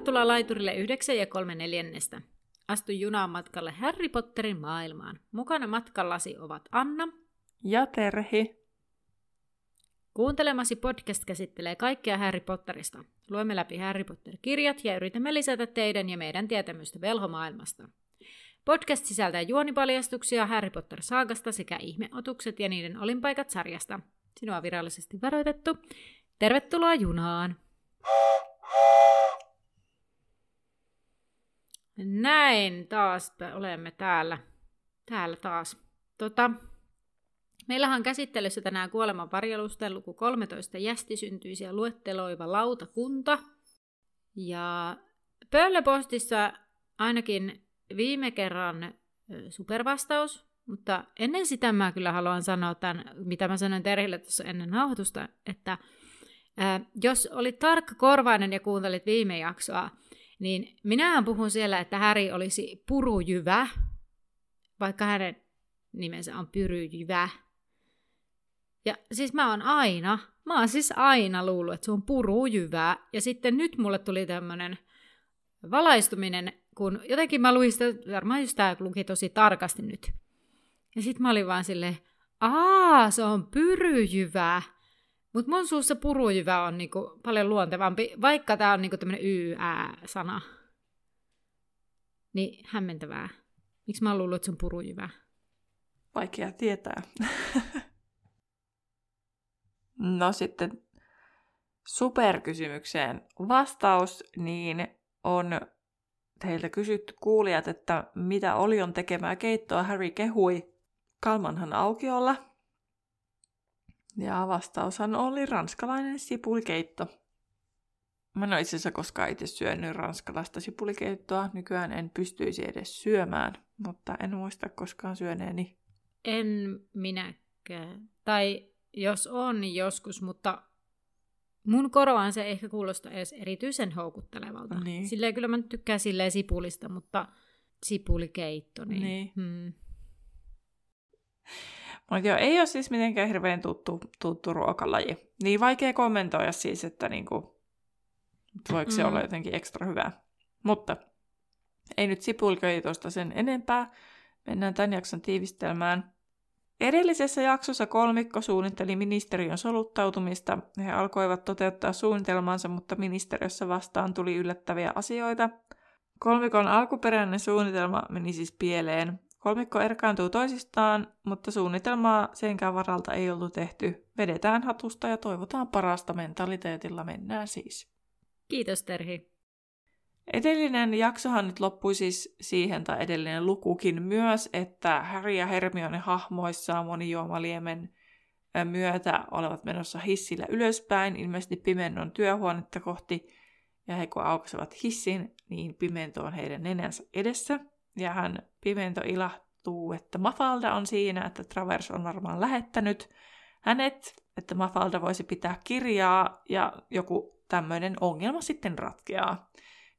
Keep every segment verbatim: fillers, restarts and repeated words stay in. Tervetuloa laiturille yhdeksän ja kolme neljännestä. Astu junaan matkalle Harry Potterin maailmaan. Mukana matkallasi ovat Anna ja Terhi. Kuuntelemasi podcast käsittelee kaikkea Harry Potterista. Luemme läpi Harry Potter-kirjat ja yritämme lisätä teidän ja meidän tietämystä velhomaailmasta. Podcast sisältää juonipaljastuksia Harry Potter-saagasta sekä ihmeotukset ja niiden olinpaikat sarjasta. Sinua on virallisesti varoitettu. Tervetuloa junaan! Näin taas olemme täällä. Täällä taas. Tota, meillähän on käsittelyssä tänään kuoleman varjelusten luku kolmetoista jästisyntyisiä luetteloiva lautakunta. Ja pöllöpostissa ainakin viime kerran supervastaus, mutta ennen sitä mä kyllä haluan sanoa tämän, mitä mä sanoin Terhille tuossa ennen nauhoitusta, että ää, jos olit tarkka korvainen ja kuuntelit viime jaksoa, niin minähän puhun siellä, että Häri olisi Pyryjyvä, vaikka hänen nimensä on Pyryjyvä. Ja siis mä oon aina, mä oon siis aina luullut, että se on Pyryjyvä. Ja sitten nyt mulle tuli tämmönen valaistuminen, kun jotenkin mä luin sitä, varmaan just tää luki tosi tarkasti nyt. Ja sit mä olin vaan silleen, aa, se on Pyryjyvä. Mut mun suussa Pyryjyvä on niinku paljon luontevampi, vaikka tää on niinku tämmönen y-ä-sana. Niin hämmentävää. Miksi mä oon luullut, että se on Pyryjyvä? Vaikea tietää. No sitten superkysymykseen vastaus, niin on teiltä kysytty kuulijat, että mitä Olion tekemää keittoa Harry kehui Kalmanhan aukiolla. Ja vastaushan oli ranskalainen sipulikeitto. Mä en ole itse asiassa koskaan itse syönyt ranskalaista sipulikeittoa. Nykyään en pystyisi edes syömään, mutta en muista koskaan syöneeni. En minäkään. Tai jos on, niin joskus, mutta mun korovaan se ehkä kuulostaa edes erityisen houkuttelevalta. Niin. Silleen kyllä mä nyt tykkään silleen sipulista, mutta sipulikeitto, niin... niin. Hmm. Mutta joo, ei ole siis mitenkään hirveän tuttu, tuttu ruokalaji. Niin vaikea kommentoida siis, että niinku, voiko se mm. olla jotenkin ekstra hyvää. Mutta ei nyt sipulikeitosta sen enempää. Mennään tämän jakson tiivistelmään. Edellisessä jaksossa kolmikko suunnitteli ministeriön soluttautumista. He alkoivat toteuttaa suunnitelmansa, mutta ministeriössä vastaan tuli yllättäviä asioita. Kolmikon alkuperäinen suunnitelma meni siis pieleen. Kolmikko erkaantuu toisistaan, mutta suunnitelmaa senkään varalta ei ollut tehty. Vedetään hatusta ja toivotaan parasta mentaliteetilla mennään siis. Kiitos Terhi. Edellinen jaksohan nyt loppui siis siihen, tai edellinen lukukin myös, että Harry ja Hermione hahmoissaan monijuomaliemen myötä olevat menossa hissillä ylöspäin, ilmeisesti Pimennon työhuonetta kohti, ja he kun aukaisevat hissin, niin Pimento on heidän nenänsä edessä. Ja hän Pimento ilahtuu, että Mafalda on siinä, että Travers on varmaan lähettänyt hänet, että Mafalda voisi pitää kirjaa ja joku tämmöinen ongelma sitten ratkeaa.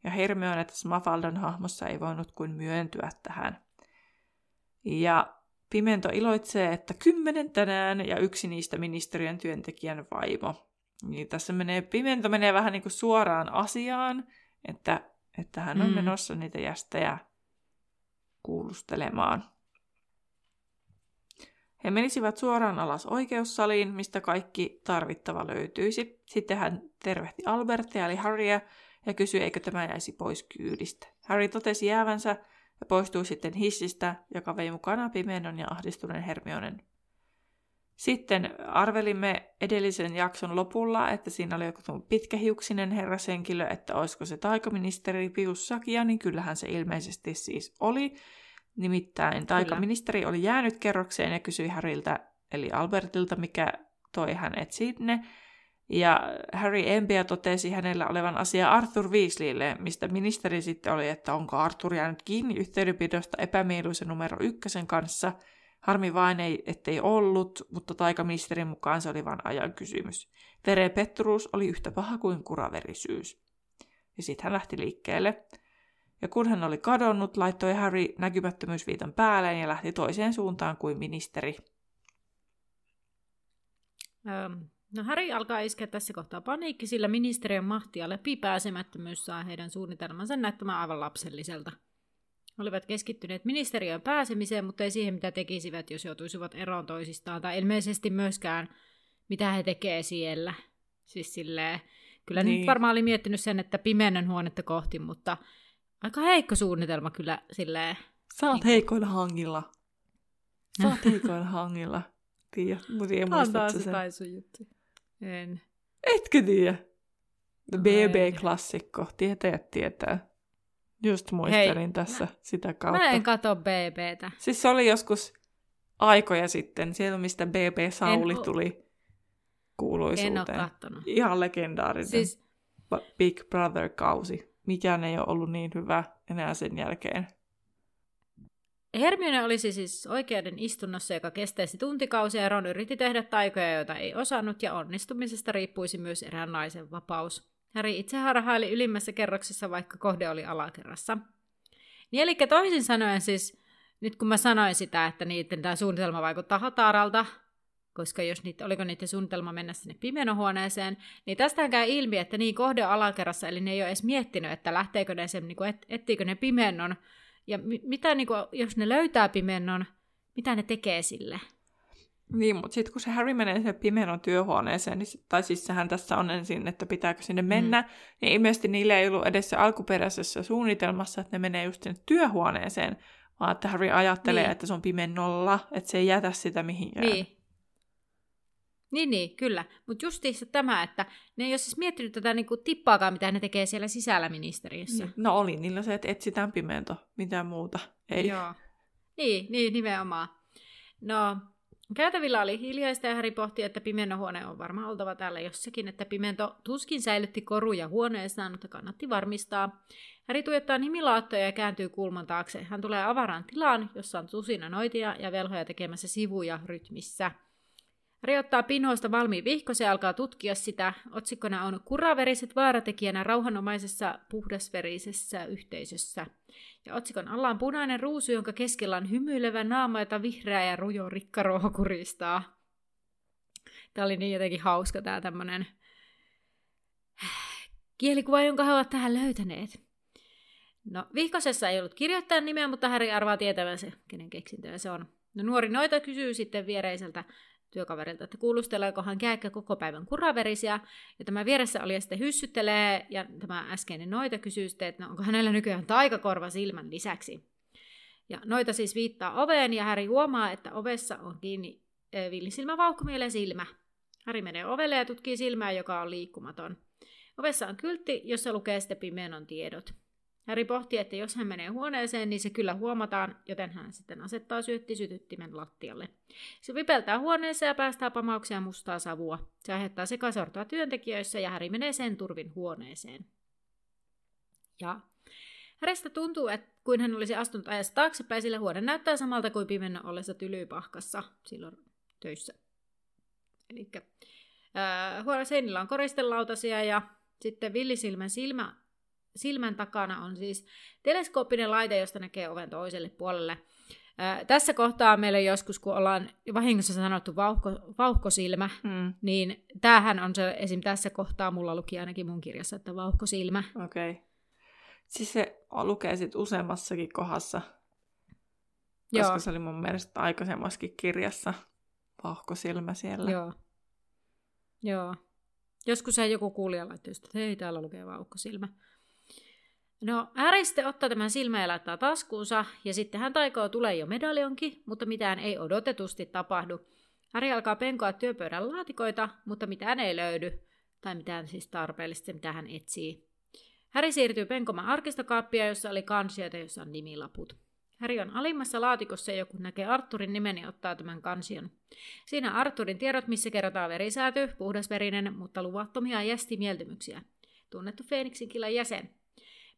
Ja Hermione tässä Mafaldan hahmossa ei voinut kuin myöntyä tähän. Ja Pimento iloitsee, että kymmenen tänään ja yksi niistä ministeriön työntekijän vaimo. Niin tässä menee, Pimento menee vähän niin kuin suoraan asiaan, että, että hän on mm. menossa niitä jästejä kuulustelemaan. He menisivät suoraan alas oikeussaliin, mistä kaikki tarvittava löytyisi. Sitten hän tervehti Albertia eli Harryä ja kysyi, eikö tämä jäisi pois kyydistä. Harry totesi jäävänsä ja poistui sitten hissistä, joka vei mukana Pimennon ja ahdistuneen Hermionen. Sitten arvelimme edellisen jakson lopulla, että siinä oli joku pitkähiuksinen herrashenkilö, että olisiko se taikaministeri Piussakia, niin kyllähän se ilmeisesti siis oli. Nimittäin taikaministeri oli jäänyt kerrokseen ja kysyi Harryltä, eli Albertilta, mikä toi hänet sinne. Ja Harry empiä totesi hänellä olevan asia Arthur Weasleylle, mistä ministeri sitten oli, että onko Arthur jäänyt kiinni yhteydenpidosta epämieluisen numero ykkösen kanssa. Harmi vain, ei, ettei ollut, mutta taikaministerin mukaan se oli vain ajan kysymys. Veren petturuus oli yhtä paha kuin kuraverisyys. Ja sitten hän lähti liikkeelle. Ja kun hän oli kadonnut, laittoi Harry näkymättömyysviitan päälleen ja lähti toiseen suuntaan kuin ministeri. Ähm, No Häri alkaa iskeä tässä kohtaa paniikki, sillä ministeriön mahtia läpi pääsemättömyys saa heidän suunnitelmansa näyttämään aivan lapselliselta. Olivat keskittyneet ministeriöön pääsemiseen, mutta ei siihen, mitä tekisivät, jos joutuisivat eroon toisistaan, tai ilmeisesti myöskään, mitä he tekee siellä. Siis silleen, kyllä niin. Nyt varmaan oli miettinyt sen, että pimeän huonetta kohti, mutta aika heikko suunnitelma kyllä silleen. Sä oot niin heikoilla hangilla. Sä oot heikoilla hangilla. Tiiä, mutta ei muista sen. Antaa se juttu. En. Etkö tiiä? B B-klassikko. Tietäjät tietää. Just muistelin Hei. tässä mä, sitä kautta. Mä en katso B B:tä. Siis se oli joskus aikoja sitten, siellä mistä B B Sauli en, tuli kuuluisuuteen. En ole kattonut. Ihan legendaarinen siis Big Brother-kausi. Mikään ei ole ollut niin hyvä enää sen jälkeen. Hermione olisi siis oikeuden istunnossa, joka kestäisi tuntikausia, ja Ron yritti tehdä taikoja, joita ei osannut, ja onnistumisesta riippuisi myös erään naisen vapaus. Häri itse harhaili ylimmässä kerroksessa, vaikka kohde oli alakerrassa. Niin eli toisin sanoen siis, nyt kun mä sanoin sitä, että niiden tämä suunnitelma vaikuttaa hataralta, koska jos niitä, oliko niiden suunnitelma mennä sinne pimeänohuoneeseen, niin tästähän käy ilmi, että niin kohde on alakerrassa, eli ne ei ole edes miettinyt, että lähteekö ne sen, niin et, etsiikö ne pimennon, ja mi- mitä, niin kuin, jos ne löytää pimennon, mitä ne tekee sille? Niin, mutta sitten kun se Häri menee sinne Pimennon työhuoneeseen, niin, tai siis sehän tässä on ensin, että pitääkö sinne mennä, mm. niin ilmeisesti niillä ei ollut edes alkuperäisessä suunnitelmassa, että ne menee just sinne työhuoneeseen, vaan että Häri ajattelee, niin. että se on Pimennolla, että se ei jätä sitä mihinkään. Niin, niin, niin kyllä. Mutta justiinsa tämä, että ne ei ole siis miettinyt tätä niin kuin tippaakaan, mitä ne tekee siellä sisällä ministeriössä. Niin. No oli niillä se, että etsitään Pimento, mitään muuta. Ei. Joo. Niin, niin, nimenomaan. No... Käytävillä oli hiljaista ja Häri pohti, että pimentohuone on varmaan oltava täällä jossakin, että Pimento tuskin säilytti koruja huoneessaan, mutta kannatti varmistaa. Häri tuijottaa nimilaattoja ja kääntyy kulman taakse. Hän tulee avaran tilaan, jossa on tusina noitia ja velhoja tekemässä sivuja rytmissä. Häri ottaa pinhoista valmiin vihkosen ja alkaa tutkia sitä. Otsikkona on kuraveriset vaaratekijänä rauhanomaisessa puhdasverisessä yhteisössä. Ja otsikon alla on punainen ruusu, jonka keskellä on hymyilevä naama, jota vihreä ja rujo rikkaruoho kuristaa. Tämä oli niin jotenkin hauska tämä tämmöinen kielikuva, jonka he ovat tähän löytäneet. No, vihkosessa ei ollut kirjoittajan nimeä, mutta Häri arvaa tietävänsä, kenen keksintöä se on. No, nuori noita kysyy sitten viereiseltä työkaverilta, että kuulusteleekohan käykö koko päivän kuraverisiä, ja tämä vieressä oli ja sitten hyssyttelee, ja tämä äskeinen noita kysyy sitten, että no, onko hänellä nykyään taikakorva silmän lisäksi. Ja noita siis viittaa oveen, ja Häri huomaa, että ovessa on kiinni äh, villisilmä-vauhkumielen silmä. Häri menee ovelle ja tutkii silmää, joka on liikkumaton. Ovessa on kyltti, jossa lukee sitten Pimenon tiedot. Häri pohtii, että jos hän menee huoneeseen, niin se kyllä huomataan, joten hän sitten asettaa syöttisytyttimen lattialle. Se vipeltää huoneessa ja päästää pamauksia mustaa savua. Se aiheuttaa sekasortoa työntekijöissä ja Häri menee sen turvin huoneeseen. Ja Härestä tuntuu, että kuin hän olisi astunut ajassa taaksepäin, sillä huone näyttää samalta kuin pimennon ollessa tylypahkassa silloin töissä. Elikkä äh, huoneen seinillä on koristelautasia ja sitten villisilmän silmä Silmän takana on siis teleskooppinen laite, josta näkee oven toiselle puolelle. Ää, tässä kohtaa meillä joskus, kun ollaan vahingossa sanottu vauhko, vauhkosilmä, mm. niin tämähän on se, esim. Tässä kohtaa mulla luki ainakin mun kirjassa, että vauhkosilmä. Okei. Okay. Siis se lukee sitten useammassakin kohdassa, koska Joo. se oli mun mielestä aikaisemmassakin kirjassa vauhkosilmä siellä. Joo. Joo. Joskus joku kuulija laittoi, että hei, täällä lukee vauhkosilmä. No, Häri sitten ottaa tämän silmän ja laittaa taskuunsa, ja sitten hän taikoo tulee jo medaljonkin, mutta mitään ei odotetusti tapahdu. Häri alkaa penkoa työpöydän laatikoita, mutta mitään ei löydy, tai mitään siis tarpeellista, mitä hän etsii. Häri siirtyy penkomaan arkistokaappia, jossa oli kansioita, jossa on nimilaput. Häri on alimmassa laatikossa, ja kun näkee Arthurin nimen, niin ottaa tämän kansion. Siinä Arthurin tiedot, missä kerrotaan verisääty, puhdasverinen, mutta luvattomia jästimieltymyksiä. Tunnettu Feeniksin killan jäsen.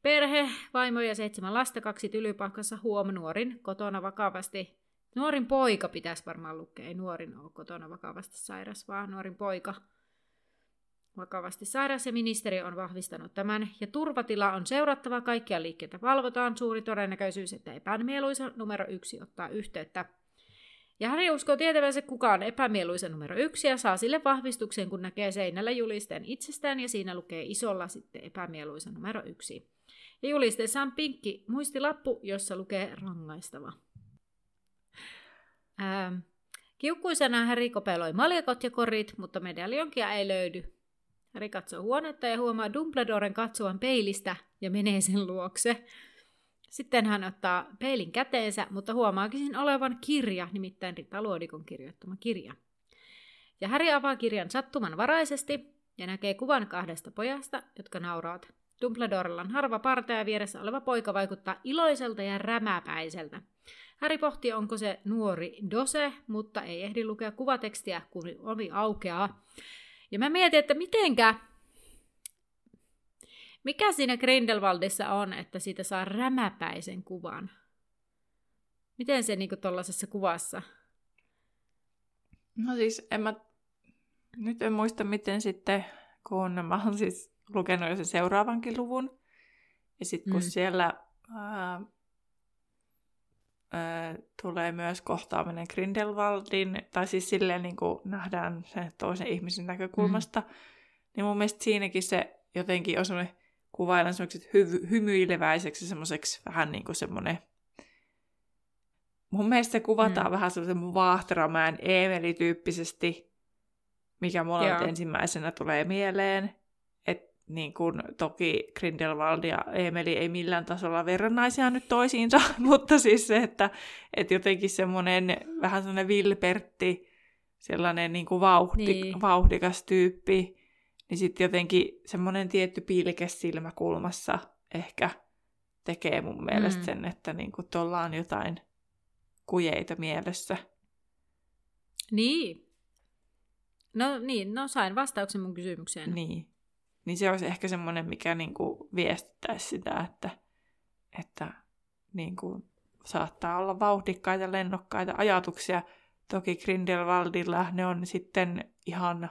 Perhe, vaimo ja seitsemän lasta, kaksi tylypahkassa, huom, nuorin, kotona vakavasti. Nuorin poika pitäisi varmaan lukea, ei nuorin ole kotona vakavasti sairas, vaan nuorin poika vakavasti sairas, ja ministeri on vahvistanut tämän. Ja turvatila on seurattava, kaikkia liikkeitä valvotaan, suuri todennäköisyys, että epämieluisa numero yksi ottaa yhteyttä. Ja Häri uskoo tietävänsä, kuka on epämieluisa numero yksi ja saa sille vahvistuksen, kun näkee seinällä julisteen itsestään ja siinä lukee isolla sitten epämieluisa numero yksi. Ja julisteessa on pinkki muistilappu, jossa lukee rangaistava. Ähm. Kiukkuisena Häri kopeloi maljakot ja korit, mutta medaljonkia ei löydy. Häri katsoo huonetta ja huomaa Dumbledoren katsovan peilistä ja menee sen luokse. Sitten hän ottaa peilin käteensä, mutta huomaakin sen olevan kirja, nimittäin Rita Luodikon kirjoittama kirja. Ja Häri avaa kirjan sattumanvaraisesti ja näkee kuvan kahdesta pojasta, jotka nauravat. Dumbledorella on harva parta ja vieressä oleva poika vaikuttaa iloiselta ja rämäpäiseltä. Häri pohti, onko se nuori Dose, mutta ei ehdi lukea kuvatekstiä, kun ovi aukeaa. Ja mä mietin, että mitenkä... Mikä siinä Grindelwaldissa on, että siitä saa rämäpäisen kuvan? Miten se niinku tuollaisessa kuvassa? No siis en mä... Nyt en muista, miten sitten, kun mä oon siis lukenut jo sen seuraavankin luvun. Ja sitten kun mm. siellä... Ää... tulee myös kohtaaminen Grindelwaldin, tai siis silleen niin kuin nähdään se toisen ihmisen näkökulmasta, mm. niin mun mielestä siinäkin se jotenkin on semmoinen, kuvaillaan semmoiseksi hy- hymyileväiseksi, semmoiseksi vähän niin kuin semmoinen, mun mielestä se kuvataan mm. vähän semmoisen Vaahteramäen Emeli-tyyppisesti, mikä mulla yeah. ensimmäisenä tulee mieleen, että niin kuin toki Grindelwald ja Emeli ei millään tasolla verrannaisia nyt toisiinsa, mutta siis se, että, että jotenkin semmoinen vähän semmoinen vilpertti, sellainen niin kuin vauhti, niin. vauhdikas tyyppi, niin sitten jotenkin semmoinen tietty pilke silmäkulmassa ehkä tekee mun mielestä mm. sen, että niin kuin tuolla on jotain kujeita mielessä. Niin. No niin, no sain vastauksen mun kysymykseen. Niin. Niin se olisi ehkä semmoinen, mikä niinku viestittäisi sitä, että, että niinku saattaa olla vauhdikkaita, lennokkaita ajatuksia. Toki Grindelwaldilla ne on sitten ihan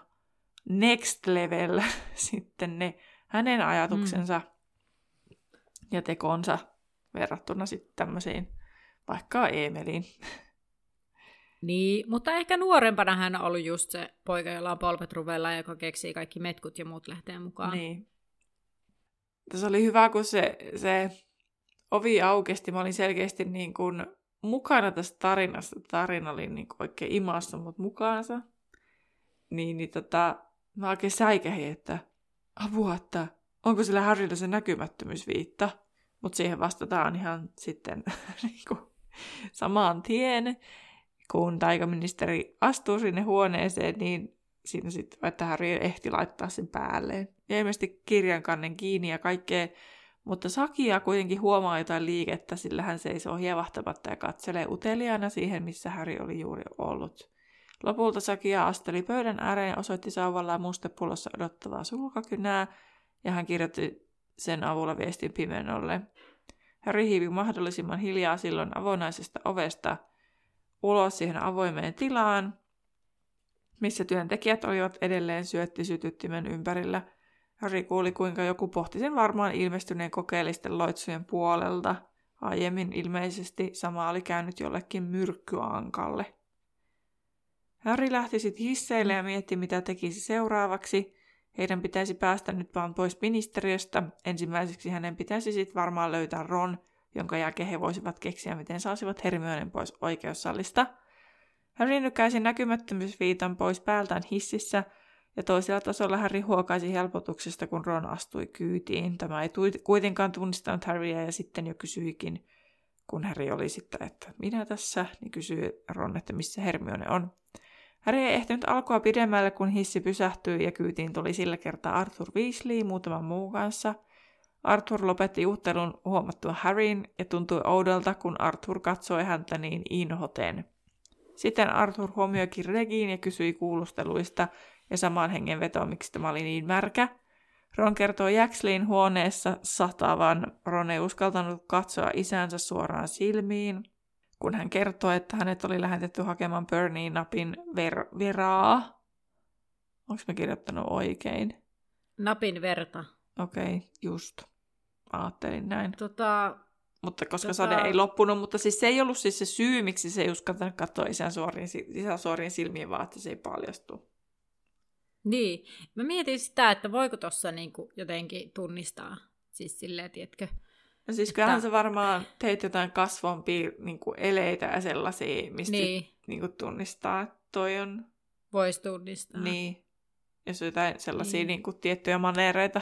next level sitten ne hänen ajatuksensa mm. ja tekonsa verrattuna sitten tämmöisiin vaikka Emeliin. Niin, mutta ehkä nuorempana hän on ollut just se poika, jolla on polvet ruvella, joka keksii kaikki metkut ja muut lähtee mukaan. Niin. Se oli hyvä, kun se, se ovi aukesti. Mä olin selkeästi niin kuin mukana tässä tarinassa. Tarina oli niin kuin oikein imassa mut mukaansa. Niin, niin tota, mä oikein säikähin, että apua, että onko sillä Harrylla se näkymättömyysviitta? Mutta siihen vastataan ihan sitten niin kuin samaan tien. Kun taikaministeri astuu sinne huoneeseen, niin siinä sitten, että Harry ehti laittaa sen päälle. Ja ilmeisesti kirjan kannen kiinni ja kaikkea, mutta Sakia kuitenkin huomaa jotain liikettä, sillä hän seisoo hievahtamatta ja katselee uteliaana siihen, missä Harry oli juuri ollut. Lopulta Sakia asteli pöydän ääreen ja osoitti sauvallaan mustepullossa odottavaa sulkakynää, ja hän kirjoitti sen avulla viestin Pimentolle. Harry hiivi mahdollisimman hiljaa silloin avonaisesta ovesta ulos siihen avoimeen tilaan, missä työntekijät olivat edelleen syöttisytyttimen ympärillä. Harry kuuli, kuinka joku pohti sen varmaan ilmestyneen kokeellisten loitsujen puolelta. Aiemmin ilmeisesti sama oli käynyt jollekin myrkkyankalle. Harry lähti sitten hisseille ja mietti, mitä tekisi seuraavaksi. Heidän pitäisi päästä nyt vaan pois ministeriöstä. Ensimmäiseksi hänen pitäisi sitten varmaan löytää Ron, jonka jälkeen he voisivat keksiä, miten saisivat Hermionen pois oikeussallista. Harry nykäisi näkymättömyysviitan pois päältään hississä, ja toisella tasolla Harry huokaisi helpotuksesta, kun Ron astui kyytiin. Tämä ei kuitenkaan tunnistanut Harryä, ja sitten jo kysyikin, kun Harry oli sitten, että minä tässä, niin kysyi Ron, että missä Hermione on. Harry ei ehtinyt alkua pidemmälle, kun hissi pysähtyi, ja kyytiin tuli sillä kertaa Arthur Weasley muutaman muun kanssa. Arthur lopetti juttelun huomattua Harryn ja tuntui oudolta, kun Arthur katsoi häntä niin inhoten. Sitten Arthur huomioikin Regin ja kysyi kuulusteluista ja samaan hengenvetoon, miksi tämä oli niin märkä. Ron kertoi Yaxleyn huoneessa satavan. Ron ei uskaltanut katsoa isänsä suoraan silmiin, kun hän kertoi, että hänet oli lähetetty hakemaan Burning Napin ver- veraa. Onko mä kirjoittanut oikein? Napin verta. Okei, okay, just. Mä ajattelin näin. Tota, Mutta koska tota... sade ei loppunut, mutta siis se ei ollut siis se syy, miksi se ei uskaltanut katsoa isän suoriin, isän suoriin silmiin, vaan että se ei paljastu. Niin. Mä mietin sitä, että voiko tuossa niinku jotenkin tunnistaa, siis silleen, tiedätkö? No siis kyllähän että... sä varmaan teit jotain kasvon niinku eleitä ja sellaisia, mistä niin. niinku tunnistaa, että toi on... Voisi tunnistaa. Niin. Jos jotain sellaisia niin. niinku tiettyjä maneereita.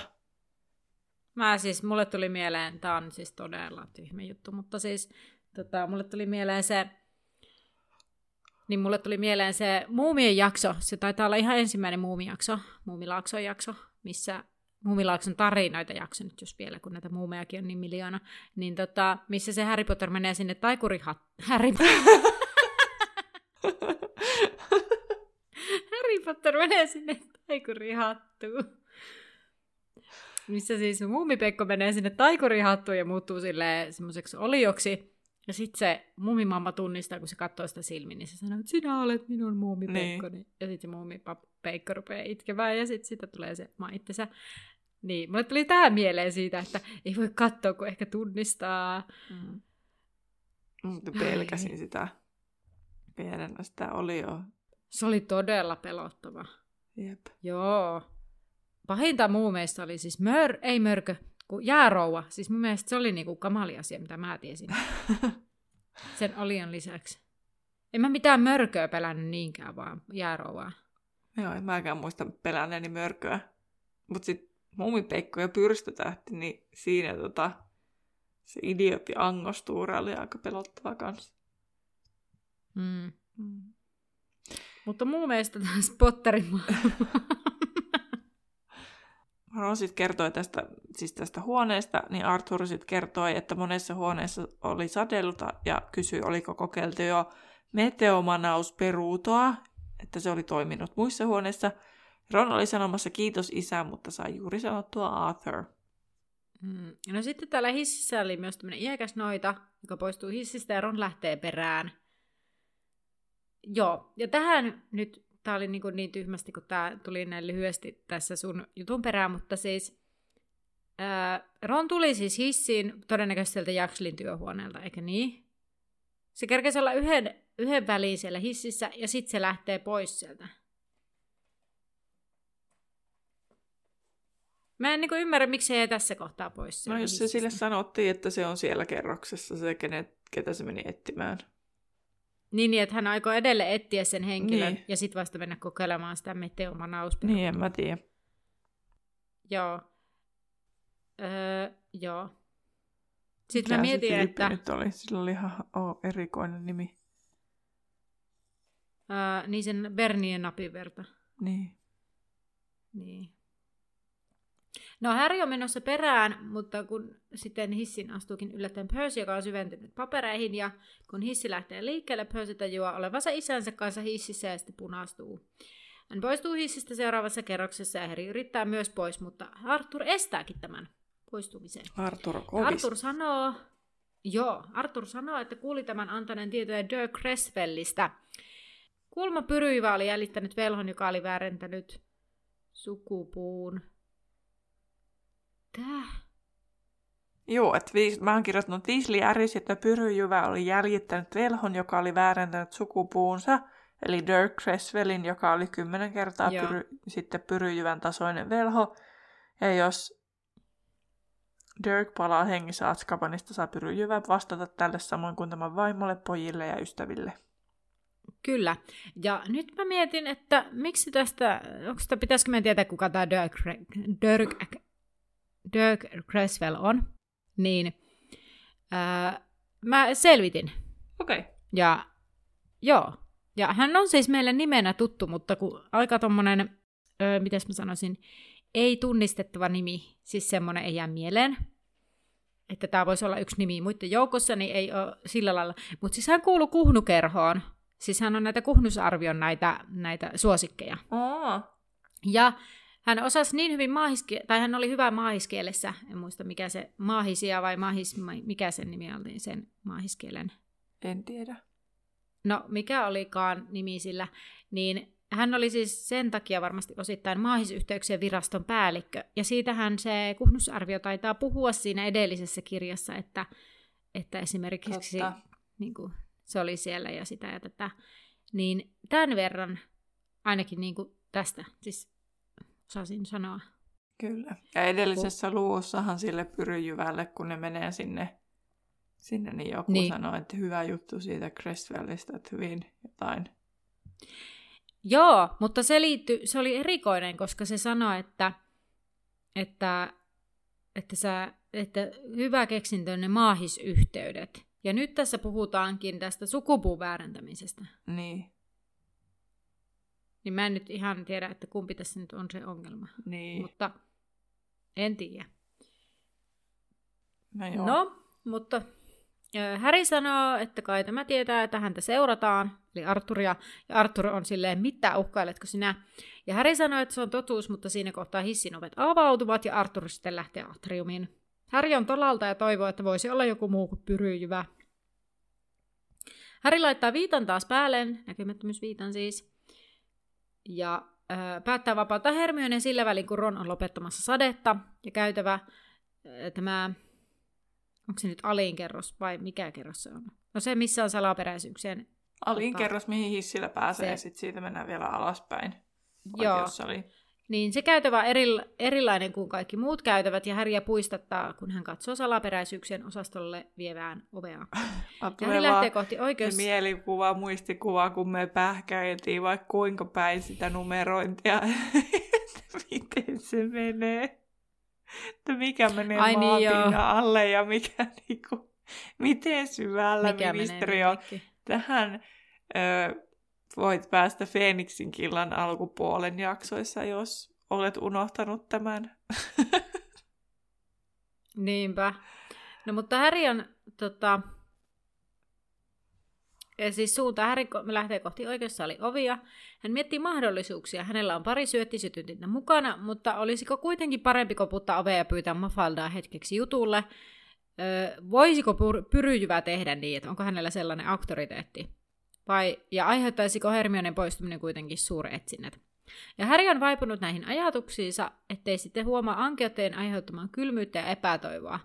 Mä siis, mulle tuli mieleen, tää on siis todella tyhmä juttu, mutta siis tota, mulle tuli mieleen se, niin mulle tuli mieleen se muumien jakso, se taitaa olla ihan ensimmäinen muumijakso, muumilaakson jakso, missä muumilaakson tarinoita jakso nyt jos vielä, kun näitä muumejakin on niin miljoona, niin tota, missä se Harry Potter menee sinne taikurihattu, Harry Potter... Harry Potter menee sinne taikurihattuun. Missä siis muumipeikko menee sinne taikurihattuun ja muuttuu silleen semmoiseksi olioksi. Ja sit se muumimamma tunnistaa, kun se katsoo sitä silmiin, niin se sanoo, että sinä olet minun muumipeikkoni. Niin. Ja sit se muumipeikko rupeaa itkevään ja sit sitä tulee se maitsesä. Niin, mulle tuli tää mieleen siitä, että ei voi katsoa, kun ehkä tunnistaa. Mm. Mutta pelkäsin Ai. sitä. Pienenä sitä olioa. Se oli todella pelottava. Jep. Joo. Pahinta muumeista oli siis mör, ei mörkö, kun jäärouva. Siis mun mielestä se oli niinku kamali asia, mitä mä tiesin. Sen olion lisäksi. En mä mitään mörköä pelännyt niinkään, vaan jäärouvaa. Joo, en mäkään muista pelänneeni mörköä. Mut sit muumipeikko ja pyrstötähti, niin siinä tota, se idiootti angostuura oli aika pelottava kanssa. Mm. Mm. Mutta muumeista taas Potterin Ron sitten kertoi tästä, siis tästä huoneesta, niin Arthur sitten kertoi, että monessa huoneessa oli sadelta ja kysyi, oliko kokeiltu jo meteomanausperuutoa, että se oli toiminut muissa huoneissa. Ron oli sanomassa kiitos isä, mutta sai juuri sanottua Arthur. Hmm. No sitten täällä hississä oli myös tämmöinen iäkäs noita, joka poistuu hissistä ja Ron lähtee perään. Joo, ja tähän nyt... Tämä oli niin, niin tyhmästi, kun tämä tuli näin lyhyesti tässä sun jutun perään, mutta siis ää, Ron tuli siis hissiin todennäköisesti sieltä Yaxleyn työhuoneelta, eikö niin? Se kerkesi olla yhden, yhden väliin siellä hississä ja sitten se lähtee pois sieltä. Mä en niin kuin ymmärrä, miksi se ei tässä kohtaa pois. No jos hissistä. Se sille sanottiin, että se on siellä kerroksessa, se kenet, ketä se meni etsimään. Niin, että hän aikoo edelleen etsiä sen henkilön niin. Ja sitten vasta mennä kokeilemaan sitä meteomanausperuutoa. Niin, en mä tiedä. Joo. Öö, joo. Sitten mä mietin, se että... nyt oli? Sillä oli ihan oh, erikoinen nimi. Öö, niin, sen Bernien napiverta. Niin. Niin. No, Häri on menossa perään, mutta kun sitten hissin astuukin yllättäen Percy, joka on syventynyt papereihin, ja kun hissi lähtee liikkeelle, Percy tajuaa olevansa isänsä kanssa hississä ja sitten punastuu. Hän poistuu hissistä seuraavassa kerroksessa, ja Häri yrittää myös pois, mutta Arthur estääkin tämän poistumisen. Arthur kovis. Arthur sanoo, joo, Arthur sanoo, että kuuli tämän antaneen tietoja Dirk Creswellistä. Kulma Pyryjyvä oli jäljittänyt velhon, joka oli väärentänyt sukupuun. Tää? Joo, että viis, mä oon kirjoittanut, että Weasley ärisi, että Pyryjyvä oli jäljittänyt velhon, joka oli väärentänyt sukupuunsa, eli Dirk Creswellin, joka oli kymmenen kertaa pyry, sitten Pyryjyvän tasoinen velho. Ja jos Dirk palaa hengissä Azkabanista, saa Pyryjyvä vastata tälle samoin kuin tämän vaimolle, pojille ja ystäville. Kyllä. Ja nyt mä mietin, että miksi tästä, onko sitä, pitäisikö me tietää, kuka tämä Dirk Dirk Dirk Creswell on, niin öö, mä selvitin. Okei. Okay. Ja joo, ja hän on siis meille nimenä tuttu, mutta kun aika tommonen, öö, mitäs mä sanoisin, ei tunnistettava nimi, siis semmonen ei jää mieleen, että tää voisi olla yksi nimi muiden joukossa, niin ei ole sillä lailla. Mutta siis hän kuuluu kuhnukerhoon, siis hän on näitä kuhnusarvion näitä, näitä suosikkeja. Oh. Ja... Hän osasi niin hyvin maahiskielessä, tai hän oli hyvä maahiskielessä, en muista mikä se maahisia vai maahis, mikä sen nimi oli, sen maahiskielen. En tiedä. No, mikä olikaan nimi sillä, niin hän oli siis sen takia varmasti osittain maahisyhteyksien viraston päällikkö, ja siitähän se kuhnusarvio taitaa puhua siinä edellisessä kirjassa, että että esimerkiksi se, niin kuin, se oli siellä ja sitä ja tätä, niin tämän verran ainakin niin kuin tästä siis osasin sanoa. Kyllä. Ja edellisessä joku. Luussahan sille Pyryjyvälle, kun ne menee sinne, sinne niin joku niin. sanoi, että hyvä juttu siitä Creswellista, että hyvin jotain. Joo, mutta se, liitty, se oli erikoinen, koska se sanoi, että, että, että, sä, että hyvä keksintö on ne maahisyhteydet. Ja nyt tässä puhutaankin tästä sukupuun väärentämisestä. Niin. Niin mä en nyt ihan tiedä, että kumpi tässä nyt on se ongelma. Niin. Mutta en tiedä. No, joo. no mutta äh, Häri sanoo, että kai tämä tietää, että häntä seurataan. Eli Arturia. Ja Arthur on silleen, mitä uhkailetko sinä? Ja Häri sanoo, että se on totuus, mutta siinä kohtaa hissin ovet avautuvat ja Arthur sitten lähtee atriumiin. Häri on tolalta ja toivoo, että voisi olla joku muu kuin Pyryjyvä. Häri laittaa viitan taas päälleen, näkymättömyysviitan siis. Ja äh, päättää vapauttaa Hermionen sillä välin, kun Ron on lopettamassa sadetta. Ja käytävä äh, tämä, onko se nyt alinkerros vai mikä kerros se on? No se, missä on salaperäisyyksien. Alinkerros, mihin hissillä pääsee se, ja sitten siitä mennään vielä alaspäin. Joo, oli. Niin se käytävä on eri, erilainen kuin kaikki muut käytävät. Ja Häriä puistattaa, kun hän katsoo salaperäisyyksien osastolle vievään ovea. Häri lähtee kohti oikeus. Mielikuva, muistikuva, kun me pähkäiltiin vaikka kuinka päin sitä numerointia. Miten se menee? Että mikä menee Ai, maapinnan niin, alle ja mikä, niinku, miten syvällä mikä ministeriö on. Tähän ö, voit päästä Feeniksin killan alkupuolen jaksoissa, jos olet unohtanut tämän. Niinpä. No mutta Häri on, tota... ja siis suunta Häri lähtee kohti oikeussalin ovia. Hän miettii mahdollisuuksia. Hänellä on pari syöttisytytintä mukana, mutta olisiko kuitenkin parempi koputtaa ovea ja pyytää Mafaldaa hetkeksi jutulle? Voisiko Pyryjyvä tehdä niin, että onko hänellä sellainen auktoriteetti? Vai, ja aiheuttaisiko Hermionen poistuminen kuitenkin suuretsinnät? Ja Häri on vaipunut näihin ajatuksiinsa, ettei sitten huomaa ankeutteen aiheuttamaan kylmyyttä ja epätoivoa.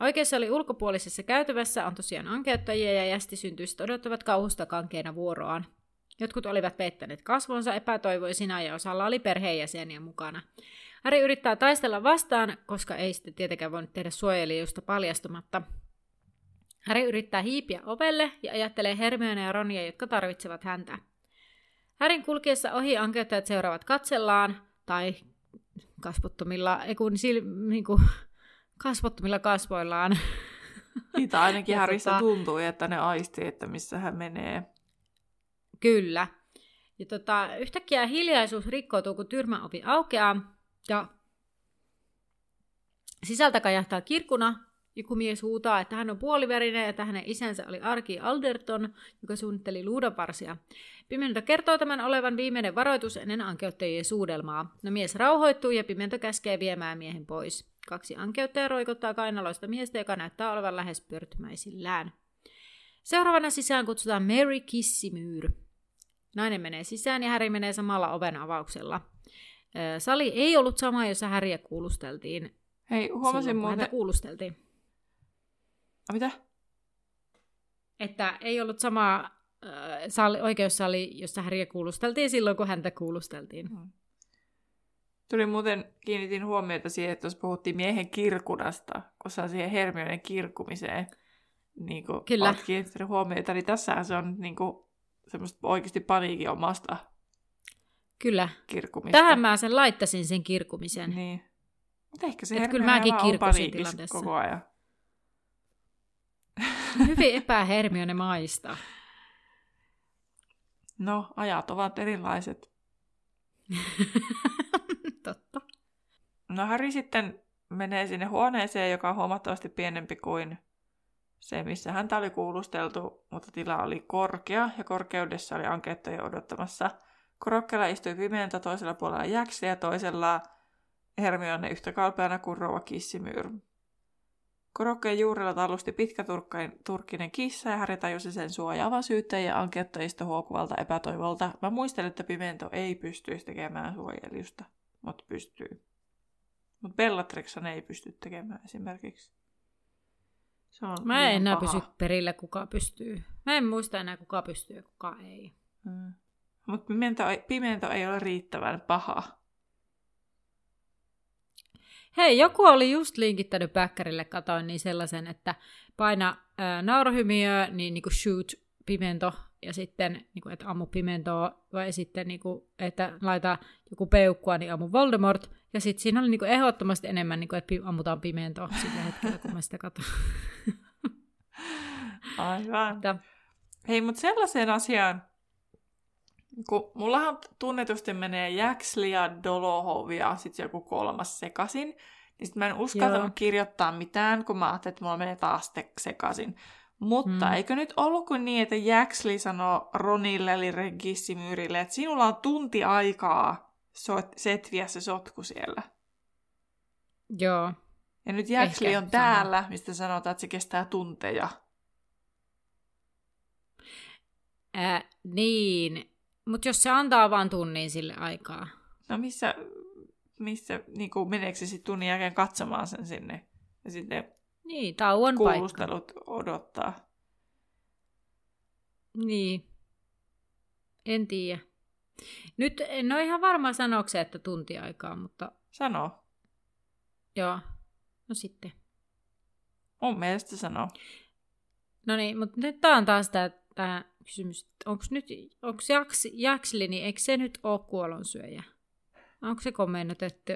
Oikeassa oli ulkopuolisessa käytävässä on tosiaan ankeuttajia ja jästisyntyiset odottavat kauhusta kankeena vuoroaan. Jotkut olivat peittäneet kasvonsa epätoivoisina ja osalla oli perheenjäseniä mukana. Häri yrittää taistella vastaan, koska ei sitten tietenkään voinut tehdä suojelijusta paljastumatta. Häri yrittää hiipiä ovelle ja ajattelee Hermione ja Ronia, jotka tarvitsevat häntä. Härin kulkiessa ohi ankeuttajat seuraavat katsellaan, tai kasvottomilla, ei kun sil, niin kuin, kasvottomilla kasvoillaan. Niitä ainakin Häristä tota... tuntuu, että ne aistii, että missä hän menee. Kyllä. Ja tota, yhtäkkiä hiljaisuus rikkoutuu, kun tyrmäovi aukeaa ja sisältä kajahtaa kirkuna. Joku mies huutaa, että hän on puoliverinen, että hänen isänsä oli Arki Alderton, joka suunnitteli luudanvarsia. Pimento kertoo tämän olevan viimeinen varoitus ennen ankeuttajien suudelmaa. No mies rauhoittuu ja Pimento käskee viemään miehen pois. Kaksi ankeuttajaa roikottaa kainaloista miestä, joka näyttää olevan lähes pyörtymäisillään. Seuraavana sisään kutsutaan Mary Kissimyyr. Nainen menee sisään ja Häri menee samalla oven avauksella. Sali ei ollut sama, jossa Häriä kuulusteltiin. Hei, huomasin muuten. Häntä kuulusteltiin. A, mitä? Että ei ollut sama äh, sali, oikeussali, jossa Häriä kuulusteltiin silloin, kun häntä kuulusteltiin. Hmm. Tuli muuten, kiinnitin huomiota siihen, että jos puhuttiin miehen kirkunasta, koska siihen Hermionen kirkumiseen niin kuin olet kiinnittänyt huomiota, niin tässähän se on niin kuin semmoista oikeasti paniikin omasta kyllä. kirkumista. Tähän mä sen laittasin sen kirkumisen. Niin. Mutta ehkä se Hermionen vaan on paniikissa koko ajan. Hyvin epähermionen maista. No, ajat ovat erilaiset. Totta. No Häri sitten menee sinne huoneeseen, joka on huomattavasti pienempi kuin se, missä häntä oli kuulusteltu, mutta tila oli korkea ja korkeudessa oli ankeuttajia odottamassa. Korokkeella istui Pimento, toisella puolella Jäksli ja toisella Hermione yhtä kalpeana kuin Rouva Kissimyyr. Korokkeen juurella talusti pitkä turkkinen kissa ja Häri tajusi sen suojaavan syytteen ja ankeuttajista huokuvalta epätoivolta. Mä muistelin, että Pimento ei pystyisi tekemään suojelijusta, mutta pystyy. Mutta Bellatrixhan ei pysty tekemään esimerkiksi. Se on Mä en enää paha. pysy perillä, kuka pystyy. Mä en muista enää, kuka pystyy ja kuka ei. Mm. Mutta pimento, pimento ei ole riittävän paha. Hei, joku oli just linkittänyt päkkärille, katoin, niin sellaisen, että paina ää, nauruhymiöä, niin niinku shoot pimento, ja sitten, niinku, että ammu pimentoa, vai sitten, niinku, että laita joku peukkua, niin ammu Voldemort, ja sitten siinä oli niinku ehdottomasti enemmän, niinku, että ammutaan pimentoa sillä hetkellä, kun mä sitä katsoin. Aivan. Että... Hei, mutta sellaiseen asiaan, kun mullahan tunnetusti menee Jäksli ja Dolohov ja sitten joku kolmas sekasin, niin sitten mä en uskaltanut Joo. kirjoittaa mitään, kun mä ajattelin, että mulla menee taas te- sekasin. Mutta mm. eikö nyt ollut kuin niin, että Jäksli sanoi Ronille eli Rouva Kissimyyrille, että sinulla on tunti aikaa so- setviä se sotku siellä. Joo. Ja nyt Jäksli Ehkä on täällä, sama. mistä sanotaan, että se kestää tunteja. Äh, niin... Mutta jos se antaa vaan tunnin sille aikaa. No missä, missä niinku meneekö se sitten tunnin jälkeen katsomaan sen sinne? Ja sitten niin, tauon kuulustelut paikka. Odottaa. Niin. En tiedä. Nyt en ole ihan varma sanooko se, että tunti aikaa, mutta... Sano. Joo. No sitten. Mun mielestä sanoo. No niin, mutta nyt tää on taas tää... tää... kysymys, onko nyt, onko Jaks, Jaksli, niin eikö se nyt ole kuolonsyöjä? Onko se komennotettu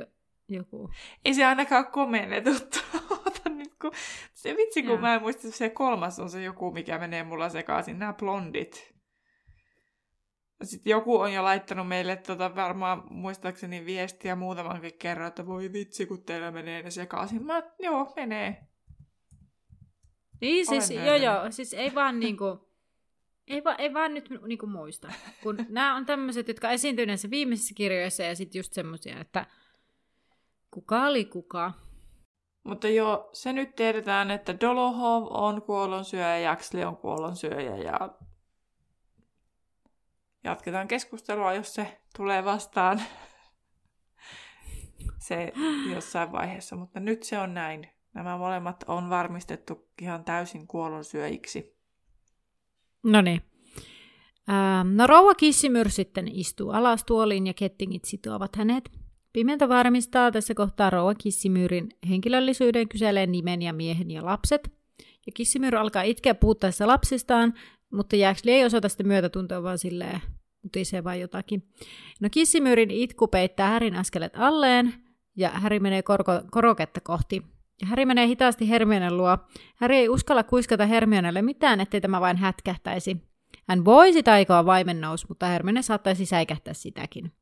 joku? Ei se ainakaan ole komennetettu. Kun... Se vitsi, kun ja. mä en muista, että se kolmas on se joku, mikä menee mulla sekaisin. Nämä blondit. Sitten joku on jo laittanut meille tota, varmaan muistaakseni viestiä muutamankin kerran, että voi vitsi, kun teillä menee ne sekaisin. Mä, joo, menee. Niin, siis, joo, joo, siis ei vaan niinku... Ei, va, ei vaan nyt niinku muista, kun nämä on tämmöiset, jotka esiintyy näissä viimeisissä kirjoissa ja sitten just semmoisia, että kuka oli kuka. Mutta joo, se nyt tiedetään, että Dolohov on kuolonsyöjä, Yaxley on kuolonsyöjä ja jatketaan keskustelua, jos se tulee vastaan se jossain vaiheessa. Mutta nyt se on näin. Nämä molemmat on varmistettu ihan täysin kuolonsyöjiksi. Noniin. Ähm, no Rouva Kissimyyr sitten istuu alas tuoliin ja kettingit sitovat hänet. Pimento varmistaa tässä kohtaa Rouva Kissimyyrin henkilöllisyyden, kyselee nimen ja miehen ja lapset. Ja Kissimyyr alkaa itkeä puhuttaessa lapsistaan, mutta Jäksli ei osoita sitä myötätuntoa, vaan silleen utisee vai jotakin. No Kissimyyrin itku peittää Härin askelet alleen ja Häri menee korko- koroketta kohti. Häri menee hitaasti Hermionen luo. Häri ei uskalla kuiskata Hermionelle mitään, ettei tämä vain hätkähtäisi. Hän voisi taikoa vaimennous, mutta Hermione saattaisi säikähtää sitäkin.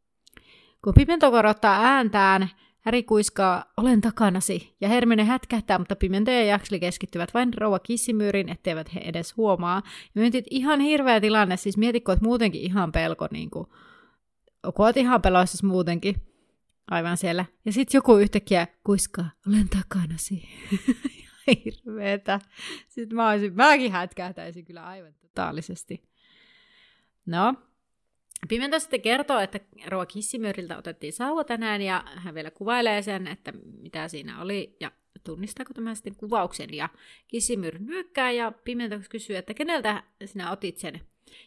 Kun Pimento korottaa ääntään, Häri kuiskaa, olen takanasi, ja Hermione hätkähtää, mutta Pimento ja Jaksli keskittyvät vain Rouva Kissimyyrin, etteivät he edes huomaa. Ja mietit ihan hirveä tilanne, siis mietitkö, että muutenkin ihan pelko, niin kuin, kun olet ihan peloissasi muutenkin. Aivan siellä. Ja sitten joku yhtäkkiä kuiskaa, olen takanasi. Hirveetä. Sitten mä olisin, mäkin hätkähtäisin kyllä aivan totaalisesti. No. Pimento sitten kertoo, että Rouva Kissimyyriltä otettiin sauva tänään ja hän vielä kuvailee sen, että mitä siinä oli ja tunnistaako tämä sitten kuvauksen. Ja Kissimyyr nyökkää ja Pimento kysyy, että keneltä sinä otit sen?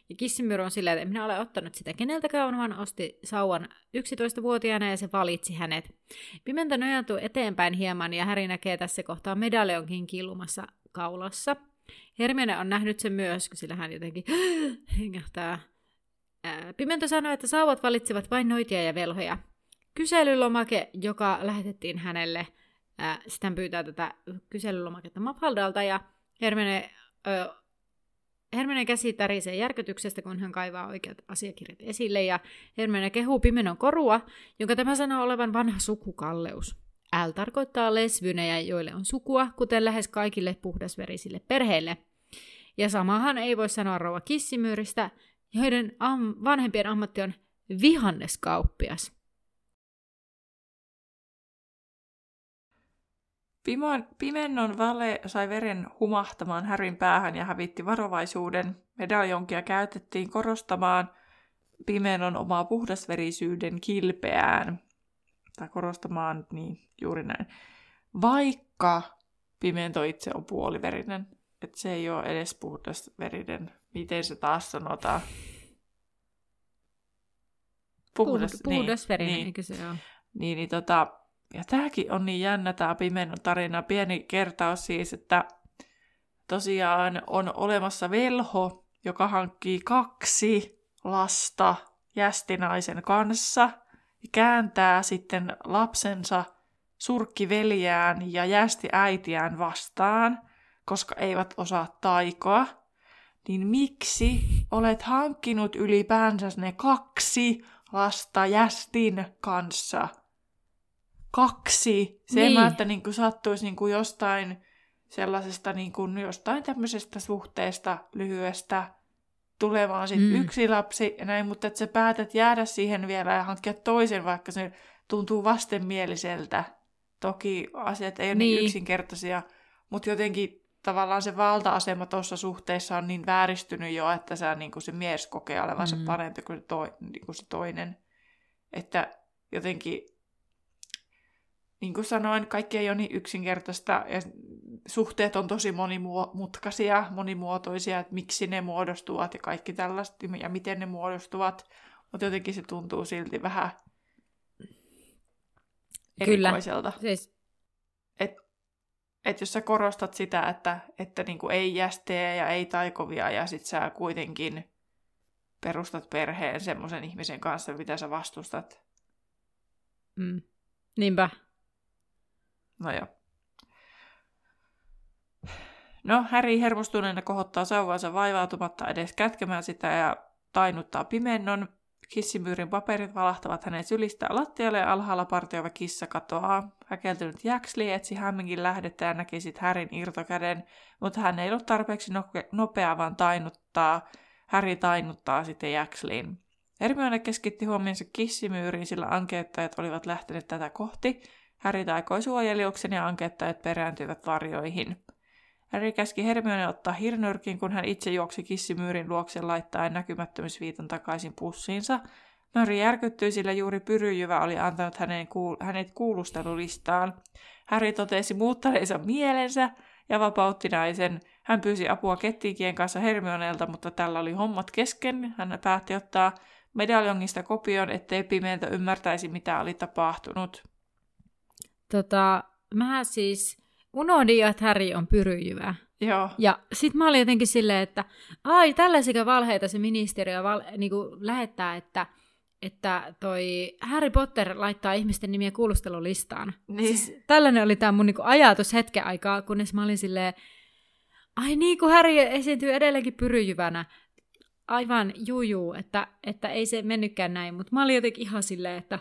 Ja Kissimyyr on silleen, että minä olen ottanut sitä keneltäkään, vaan osti sauvan yksitoistavuotiaana ja se valitsi hänet. Pimento nojautuu eteenpäin hieman ja Häri näkee tässä kohtaa medaljonkin kiilumassa kaulassa. Hermione on nähnyt sen myös, sillä hän jotenkin hengähtää. Pimento sanoi, että sauvat valitsivat vain noitia ja velhoja. Kyselylomake, joka lähetettiin hänelle, sitten pyytää tätä kyselylomaketta Mafaldalta ja Hermione... Ö, Hermione käsi tärisee järkytyksestä, kun hän kaivaa oikeat asiakirjat esille, ja Hermione kehuu Pimennon korua, jonka tämä sanoo olevan vanha sukukalleus. L tarkoittaa lesvynejä, joille on sukua, kuten lähes kaikille puhdasverisille perheille. Ja samahan ei voi sanoa Rouva Kissimyyristä, joiden am- vanhempien ammatti on vihanneskauppias. Pimon, Pimennon vale sai veren humahtamaan Härin päähän ja hävitti varovaisuuden. Medaljonkia käytettiin korostamaan Pimennon omaa puhdasverisyyden kilpeään. Tai korostamaan, niin juuri näin. Vaikka Pimento itse on puoliverinen. Että se ei ole edes puhdas verinen. Miten se taas sanotaan? Puhdas, Puh- puhdas niin, verinen, niin, eikö se ole? Niin, niin tota, ja tämäkin on niin jännä tämä Pimenton tarina. Pieni kertaus siis, että tosiaan on olemassa velho, joka hankkii kaksi lasta jästinaisen kanssa ja kääntää sitten lapsensa surkkiveljään ja jästiäitiään vastaan, koska eivät osaa taikoa, niin miksi olet hankkinut ylipäänsä ne kaksi lasta jästin kanssa? Kaksi. Se niin. Mä, että niin kuin sattuisi niin kuin jostain sellaisesta, niin kuin jostain tämmöisestä suhteesta lyhyestä tulemaan sit mm. yksi lapsi ja näin, mutta että sä päätät jäädä siihen vielä ja hankkia toisen, vaikka se tuntuu vastenmieliseltä. Toki asiat ei ole niin, niin yksinkertaisia, mutta jotenkin tavallaan se valta-asema tuossa suhteessa on niin vääristynyt jo, että sä, niin kuin se mies kokee olevansa mm. parempi kuin se, toi, niin kuin se toinen. Että jotenkin, niin kuin sanoin, kaikki ei ole niin yksinkertaista ja suhteet on tosi monimutkaisia, monimuotoisia, että miksi ne muodostuvat ja kaikki tällaista ja miten ne muodostuvat. Mutta jotenkin se tuntuu silti vähän erikoiselta. Kyllä, siis. Että et jos sä korostat sitä, että, että niinku ei jästejä ja ei taikovia ja sit sä kuitenkin perustat perheen semmoisen ihmisen kanssa, mitä sä vastustat. Mm. Niinpä. No joo. No, Häri hermostuneena kohottaa sauvansa vaivautumatta edes kätkemään sitä ja tainuttaa Pimennon. Kissimyyrin paperit valahtavat hänen sylistään lattialle ja alhaalla partioiva kissa katoaa. Häkeltynyt Jäksli etsi hämminkin lähdettä ja näki sit Härin irtokäden, mutta hän ei ollut tarpeeksi nopeaa, vaan tainuttaa. Häri tainuttaa sitten Jäksliin. Hermione keskitti huomionsa Kissimyyriin, sillä ankeuttajat olivat lähteneet tätä kohti. Häri taikoi suojeliuksen ja ankeuttajat perääntyivät varjoihin. Häri käski Hermione ottaa hirnyrkin, kun hän itse juoksi Kissimyyrin luokse laittaen näkymättömyysviitan takaisin pussiinsa. Möri järkyttyi, sillä juuri Pyryjyvä oli antanut hänet kuulustelulistaan. Häri totesi muuttaneensa mielensä ja vapautti naisen. Hän pyysi apua kettinkien kanssa Hermionelta, mutta tällä oli hommat kesken. Hän päätti ottaa medaljongista kopion, ettei Pimento ymmärtäisi, mitä oli tapahtunut. Tota, mä siis unohdin jo, että Häri on Pyryjyvä. Joo. Ja sit mä olin jotenkin silleen, että ai, tällaisia valheita se ministeriö val- niinku lähettää, että, että toi Harry Potter laittaa ihmisten nimiä kuulustelulistaan. Niin. Siis tällainen oli tää mun niinku ajatus hetken aikaa, kunnes mä olin silleen, ai niin kuin Häri esiintyy edelleenkin Pyryjyvänä. Aivan jujuu, että, että ei se mennytkään näin, mutta mä olin jotenkin ihan silleen, että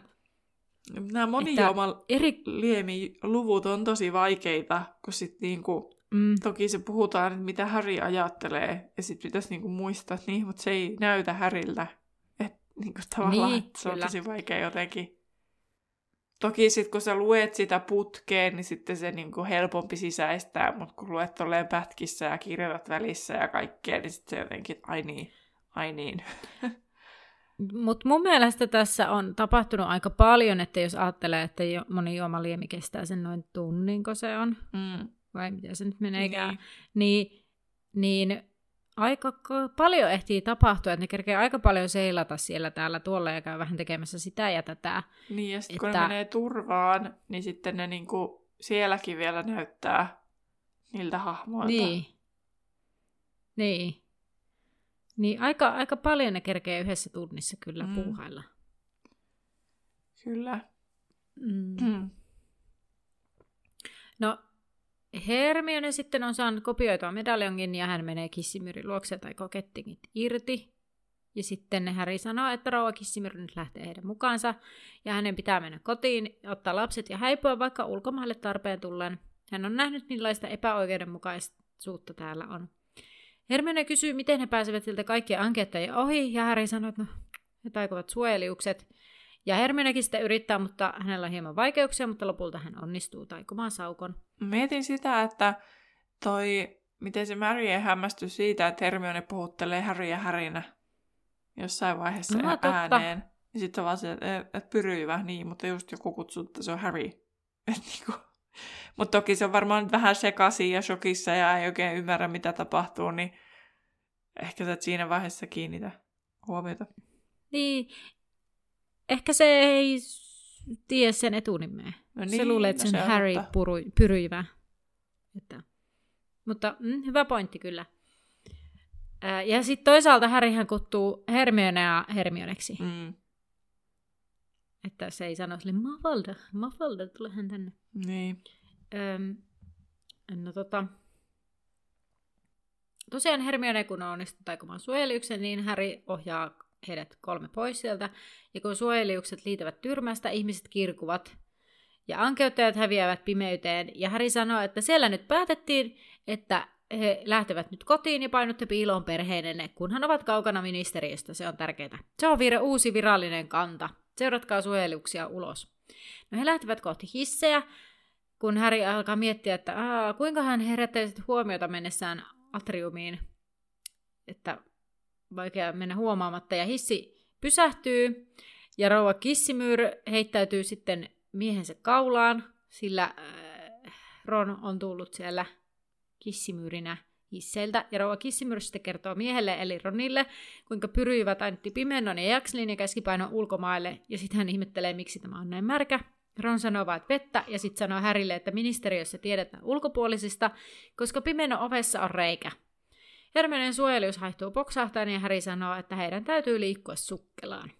nämä monijuoman eri liemiluvut on tosi vaikeita, kun sit niinku, mm. toki se puhutaan, että mitä Häri ajattelee, ja sitten pitäisi niinku muistaa, että niin, mutta se ei näytä Häriltä. Et, niinku tavallaan, niin, se on kyllä tosi vaikea jotenkin. Toki sitten kun sä luet sitä putkeen, niin sitten se niinku helpompi sisäistää, mutta kun luet tolleen pätkissä ja kirjoitat välissä ja kaikkea, niin sitten se jotenkin, ai niin, ai niin. Mutta mun mielestä tässä on tapahtunut aika paljon, että jos ajattelee, että moni juomaliemi kestää sen noin tunninko se on, mm. vai mitä se nyt meneekään, niin, niin aika paljon ehtii tapahtua, että ne kerkee aika paljon seilata siellä täällä tuolla ja käy vähän tekemässä sitä ja tätä. Niin, ja sitten että kun ne menee turvaan, niin sitten ne niinku sielläkin vielä näyttää niiltä hahmoilta. Niin, niin. Niin aika, aika paljon ne kerkee yhdessä tunnissa kyllä mm. puuhailla. Kyllä. Mm. Mm. No, Hermione sitten on saanut kopioitua medaljongin ja hän menee Kissimyyrin luokse tai kokettingit irti. Ja sitten Häri sanoo, että rouva Kissimyyr nyt lähtee heidän mukaansa ja hänen pitää mennä kotiin, ottaa lapset ja häipyä vaikka ulkomaille tarpeen tullen. Hän on nähnyt, millaista epäoikeudenmukaisuutta täällä on. Hermione kysyy, miten he pääsevät siltä kaikkien ankeuttajien ohi, ja Häri sanoo, että no, he taikovat suojeliukset. Ja Hermionekin sitä yrittää, mutta hänellä on hieman vaikeuksia, mutta lopulta hän onnistuu taikomaan saukon. Mietin sitä, että toi, miten se Mary hämmästyi siitä, että Hermione puhuttelee Häriä Härinä jossain vaiheessa no, ääneen. Ja sitten on vaan se, että Pyryjyvä, niin, mutta just joku kutsuu, että se on Häri. Että niinku, Mutta toki se on varmaan vähän sekaisin ja shokissa ja ei oikein ymmärrä, mitä tapahtuu, niin ehkä sä et siinä vaiheessa kiinnitä huomiota. Niin, ehkä se ei tiedä sen etunimeä. No niin, se luulee, että sen no se Harry puru- Pyryjyvä. Että. Mutta mm, hyvä pointti kyllä. Ää, ja sitten toisaalta Harryhän kuttuu Hermionea Hermioneksi. Mm. Että se ei sano sille Mafalda, Mafalda, tulehän tänne. Niin. Öm, no tota... Tosiaan Hermione, kun on onnistunut taikomaan suojeliuksen, niin Harry ohjaa heidät kolme pois sieltä. Ja kun suojeliukset liitävät tyrmästä, ihmiset kirkuvat. Ja ankeuttajat häviävät pimeyteen. Ja Harry sanoo, että siellä nyt päätettiin, että he lähtevät nyt kotiin ja painotte piiloon perheinenne, kunhan ovat kaukana ministeriöstä. Se on tärkeää. Se on vir- uusi virallinen kanta. Seuratkaa suojeliuksia ulos. No he lähtevät kohti hissejä, kun Harry alkaa miettiä, että aa, kuinka hän herättäisi huomiota mennessään atriumiin. Että vaikea mennä huomaamatta. Ja hissi pysähtyy ja rouva Kissimyyr heittäytyy sitten miehensä kaulaan, sillä Ron on tullut siellä Kissimyyrinä hisseiltä. Ja rouva Kissimyyr sitten kertoo miehelle eli Ronille, kuinka Pyryjyvä tainnutti Pimennon ja Yaxleyn ja käski painoa ulkomaille. Ja sitten hän ihmettelee, miksi tämä on näin märkä. Ron sanoo vain vettä ja sitten sanoo Härille, että ministeriössä tiedetään ulkopuolisista, koska Pimennon ovessa on reikä. Hermionen suojelius haihtuu poksahtaen ja Häri sanoo, että heidän täytyy liikkua sukkelaan.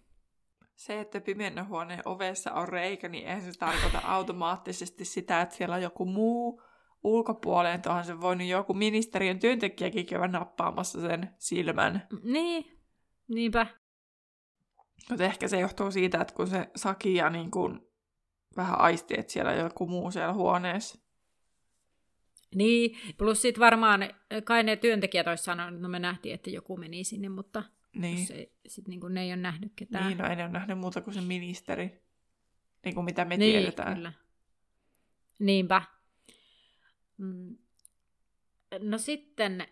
Se, että Pimennon huoneen ovessa on reikä, niin eihän se tarkoita automaattisesti sitä, että siellä on joku muu ulkopuoleen. Tuohan se voinut joku ministeriön työntekijäkin käydä nappaamassa sen silmän. Niin, niinpä. Mutta ehkä se johtuu siitä, että kun se Sakia niin kun vähän aisti, että siellä on joku muu siellä huoneessa. Niin, plus sitten varmaan kai ne työntekijät olisi sanonut, että no me nähtiin, että joku meni sinne, mutta niin. Ei, sit niinku ne ei ole nähnyt ketään. Niin, no ei ole nähnyt muuta kuin se ministeri, niin kuin mitä me niin, tiedetään. Kyllä. Niinpä. No sitten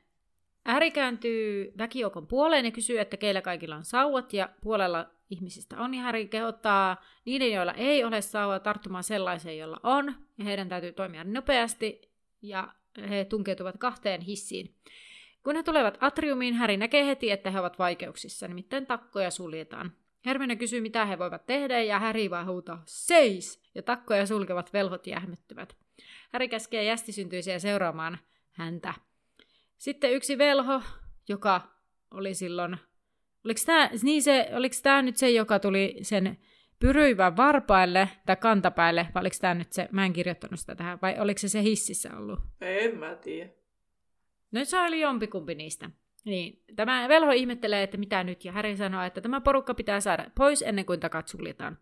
Häri kääntyy väkijoukon puoleen ja kysyy, että keillä kaikilla on sauvat ja puolella ihmisistä on. Ja Häri kehottaa niiden, joilla ei ole sauvaa, tarttumaan sellaiseen, jolla on ja heidän täytyy toimia nopeasti. Ja he tunkeutuvat kahteen hissiin. Kun he tulevat atriumiin, Häri näkee heti, että he ovat vaikeuksissa, nimittäin takkoja suljetaan. Hermione kysyy, mitä he voivat tehdä, ja Häri vaan huutaa, seis! Ja takkoja sulkevat velhot jähmettyvät. Häri käskee jästisyntyisiä seuraamaan häntä. Sitten yksi velho, joka oli silloin... Oliko tämä, niin se, oliko tämä nyt se, joka tuli sen... Pyryjyvän varpaille tai kantapäille, vai oliko tämä nyt se, mä en kirjoittanut sitä tähän, vai oliko se se hississä ollut? En mä tiedä. No se oli jompikumpi niistä. Niin, tämä velho ihmettelee, että mitä nyt, ja Häri sanoo, että tämä porukka pitää saada pois ennen kuin takat suljetaan.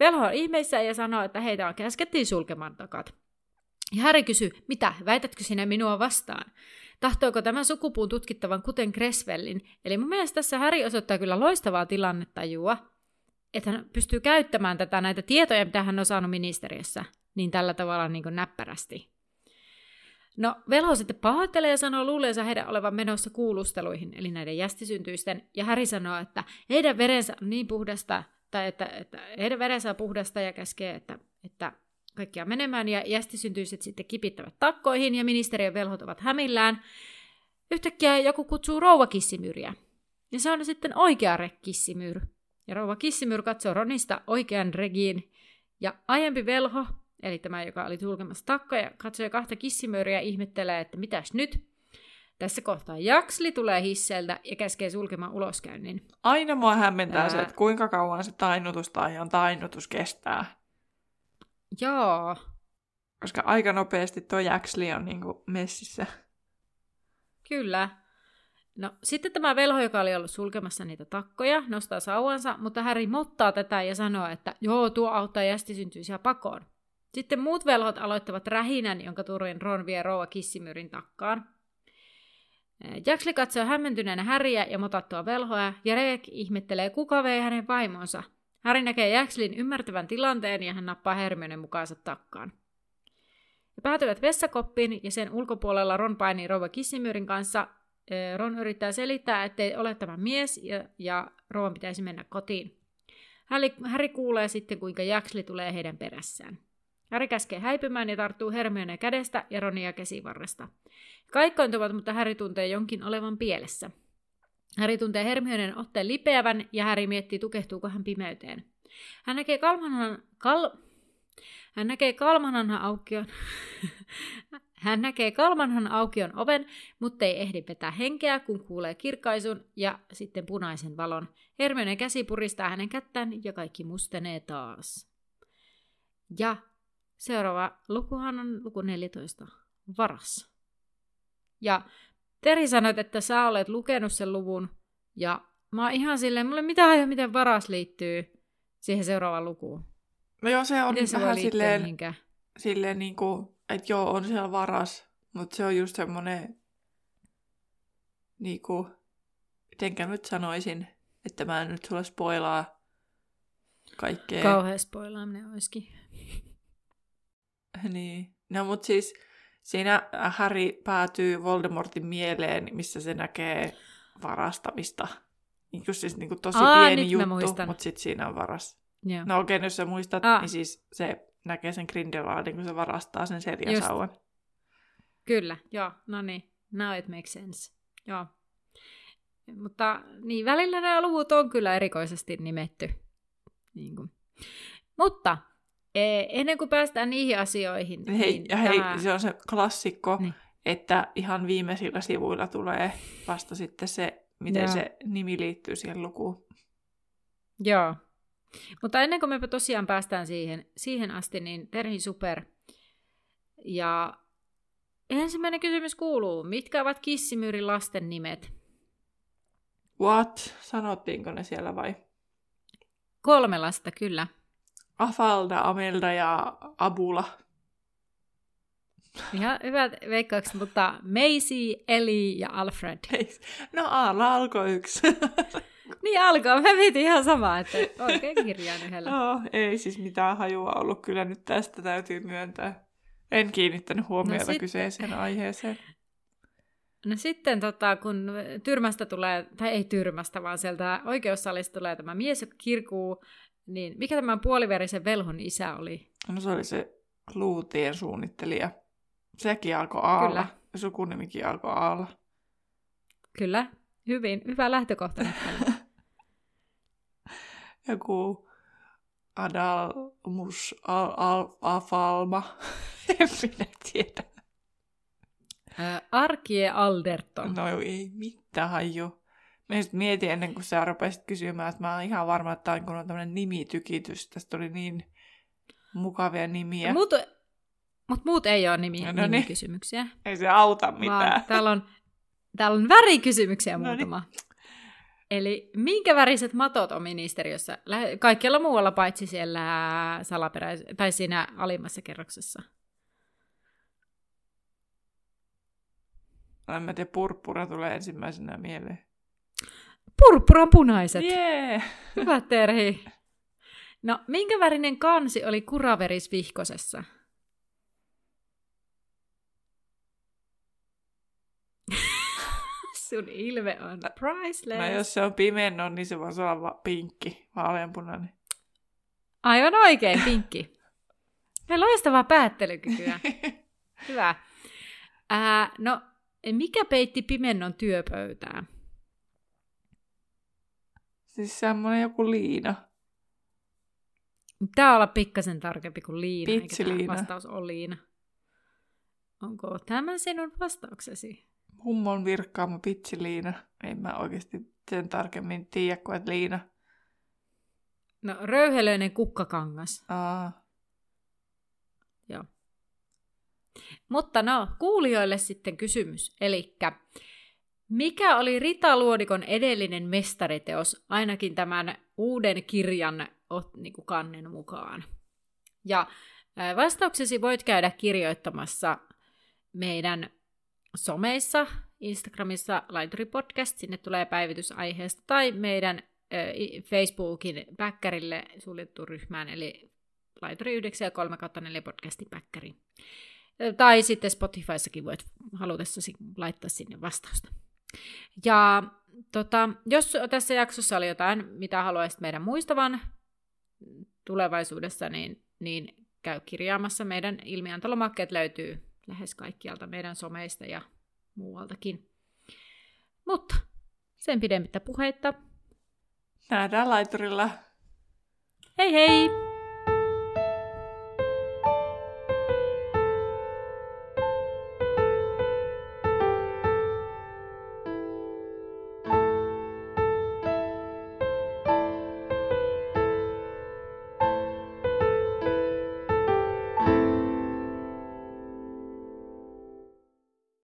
Velho on ihmeissä ja sanoo, että heitä on käskettiin sulkemaan takat. Ja Häri kysyy, mitä, väitätkö sinä minua vastaan? Tahtoiko tämä sukupuun tutkittavan kuten Creswellin? Eli mun mielestä tässä Häri osoittaa kyllä loistavaa tilannetajua, että hän pystyy käyttämään tätä näitä tietoja, mitä hän on saanut ministeriössä, niin tällä tavalla niin kuin näppärästi. No, velho sitten pahoittelee ja sanoo luuleensa heidän olevan menossa kuulusteluihin, eli näiden jästisyntyisten, ja Häri sanoo, että heidän verensä on niin puhdasta, tai että, että heidän verensä on puhdasta ja käskee, että, että kaikkia menemään, ja jästisyntyiset sitten kipittävät takkoihin, ja ministeriön velhot ovat hämillään. Yhtäkkiä joku kutsuu rouva Kissimyyriä, ja se on sitten oikea Re Kissimyyr. Ja rouva Kissimyyr katsoo Ronista oikean regiin, ja aiempi velho, eli tämä, joka oli sulkemassa takkoja, katsoi kahta Kissimyyriä ja ihmettelee, että mitäs nyt? Tässä kohtaa Jaksli tulee hisseltä ja käskee sulkemaan uloskäynnin. Aina mua hämmentää Ää... se, että kuinka kauan se tainnutus tai on tainnutus kestää. Joo. Koska aika nopeasti tuo Jaksli on niinku messissä. Kyllä. No, sitten tämä velho, joka oli ollut sulkemassa niitä takkoja, nostaa sauansa, mutta Häri mottaa tätä ja sanoo, että joo, tuo auttaa jästisyntyisiä pakoon. Sitten muut velhot aloittavat rähinän, jonka turvin Ron vie rouva Kissimyyrin takkaan. Jaksli katsoo hämmentyneenä Häriä ja motattua velhoa, ja Rek ihmettelee, kuka vei hänen vaimonsa. Häri näkee Jakslin ymmärtävän tilanteen, ja hän nappaa Hermionen mukaansa takkaan. He päätyvät vessakoppiin, ja sen ulkopuolella Ron painii rouva Kissimyyrin kanssa. Ron yrittää selittää, ettei ole tämä mies ja, ja Ron pitäisi mennä kotiin. Häri, Häri kuulee sitten, kuinka Jaksli tulee heidän perässään. Häri käskee häipymään ja tarttuu Hermionea kädestä ja Ronia käsivarresta. Kaikkointuvat, mutta Häri tuntee jonkin olevan pielessä. Häri tuntee Hermionen otteen lipeävän ja Häri miettii, tukehtuuko hän pimeyteen. Hän näkee Kalmanhan... Kal... Hän näkee Kalmanhan aukion... Hän näkee Kalmanhan aukion oven, mutta ei ehdi vetää henkeä, kun kuulee kirkaisun ja sitten punaisen valon. Hermionen käsi puristaa hänen kättään ja kaikki mustenee taas. Ja seuraava lukuhan on luku neljätoista. Varas. Ja Terhi sanoit, että sä olet lukenut sen luvun ja mä oon ihan silleen, mulle mitään ei ole, miten varas liittyy siihen seuraavaan lukuun. No joo, se on se vähän silleen, silleen niin kuin, että joo, on siellä varas, mutta se on just semmoinen, niin kuin, mitenkä nyt sanoisin, että mä en nyt sulle spoilaa kaikkea. Kauhea spoilaaminen olisikin. Niin, no mut siis... Siinä Häri päätyy Voldemortin mieleen, missä se näkee varastamista. Just siis niin kuin tosi Aa, pieni juttu, mutta sitten siinä on varas. Joo. No okei, okay, jos sä muistat, Aa. niin siis se näkee sen Grindelwaldin, kun se varastaa sen seljäsauvan. Just. Kyllä, joo, no niin. Now it makes sense. Joo. Mutta niin, välillä nämä luvut on kyllä erikoisesti nimetty. Niin kuin. Mutta... Ennen kuin päästään niihin asioihin. Hei, niin ja hei tämä... se on se klassikko, niin. Että ihan viimeisillä sivuilla tulee vasta sitten se, miten Joo. se nimi liittyy siihen lukuun. Joo, mutta ennen kuin me tosiaan päästään siihen, siihen asti, niin Terhi super. Ja ensimmäinen kysymys kuuluu, mitkä ovat Kissimyyrin lasten nimet? What? Sanottiinko ne siellä vai? Kolme lasta, kyllä. Mafalda, Amelda ja Abula. Ihan hyvät veikkaukset, mutta Maisie, Eli ja Alfred. No Aalla alkoi yksi. Niin alkoi, mä mietin ihan samaa, että oikein kirjaan yhdellä. No, ei siis mitään hajua ollut, kyllä nyt tästä täytyy myöntää. En kiinnittänyt huomiota no kyseiseen sit... aiheeseen. No sitten tota, kun tyrmästä tulee, tai ei tyrmästä, vaan sieltä oikeussalista tulee tämä mies, joka kirkuu. Niin, mikä tämän puoliverisen velhon isä oli? No se oli se luutien suunnittelija. Sekin alkoi Aalla. Kyllä. Sukunimikin alkoi Aalla. Kyllä, hyvin. Hyvä lähtökohta. Joku Adalmus al, al, Afalma. En minä tiedä. Ää, Arkie Alderton. No ei mitään haju. Mä just mietin ennen kuin sä rupesit kysymään, että mä oon ihan varma, että tämä on tämmöinen nimitykitys. Tästä oli niin mukavia nimiä. Mutta mut muut ei ole nimi, no nimikysymyksiä. Niin. Ei se auta mitään. Vaan täällä on, täällä on värikysymyksiä muutama. No niin. Eli minkä väriset matot on ministeriössä? Kaikkialla muualla paitsi siellä salaperäis- tai siinä alimmassa kerroksessa. En mä tiedä, purppura tulee ensimmäisenä mieleen. Purppuran punaiset. Yeah. Hyvä Terhi. No, minkä värinen kansi oli Kuraverisvihkosessa? Sun ilme on priceless. No, jos se on pimennon, niin se voisi olla pinkki, vaaleanpunainen. Aivan oikein, pinkki. Me loistavaa päättelykykyä. Hyvä. Äh, no, mikä peitti pimennon työpöytää? Siis semmoinen joku liina. Pitää olla pikkasen tarkempi kuin liina, Pitsiliina. Eikä vastaus on liina. Onko tämä sinun vastauksesi? Mummon virkkaama pitsiliina. En mä oikeasti sen tarkemmin tiedä kuin et liina. No, röyhelöinen kukkakangas. Aa. Joo. Mutta no, kuulijoille sitten kysymys. Elikkä... Mikä oli Rita Luodikon edellinen mestariteos, ainakin tämän uuden kirjan niin kuin kannen mukaan? Ja vastauksesi voit käydä kirjoittamassa meidän someissa, Instagramissa Laituri Podcast, sinne tulee päivitys aiheesta, tai meidän ö, Facebookin päkkärille suljettu ryhmään, eli Laituri yhdeksän ja kolme kautta neljä podcastin päkkäri. Tai sitten Spotifyssakin voit halutessasi laittaa sinne vastausta. Ja tota, jos tässä jaksossa oli jotain, mitä haluaisit meidän muistavan tulevaisuudessa, niin, niin käy kirjaamassa. Meidän ilmiantolomakkeet löytyy lähes kaikkialta meidän someista ja muualtakin. Mutta sen pidemmittä puheitta. Nähdään laiturilla. Hei hei!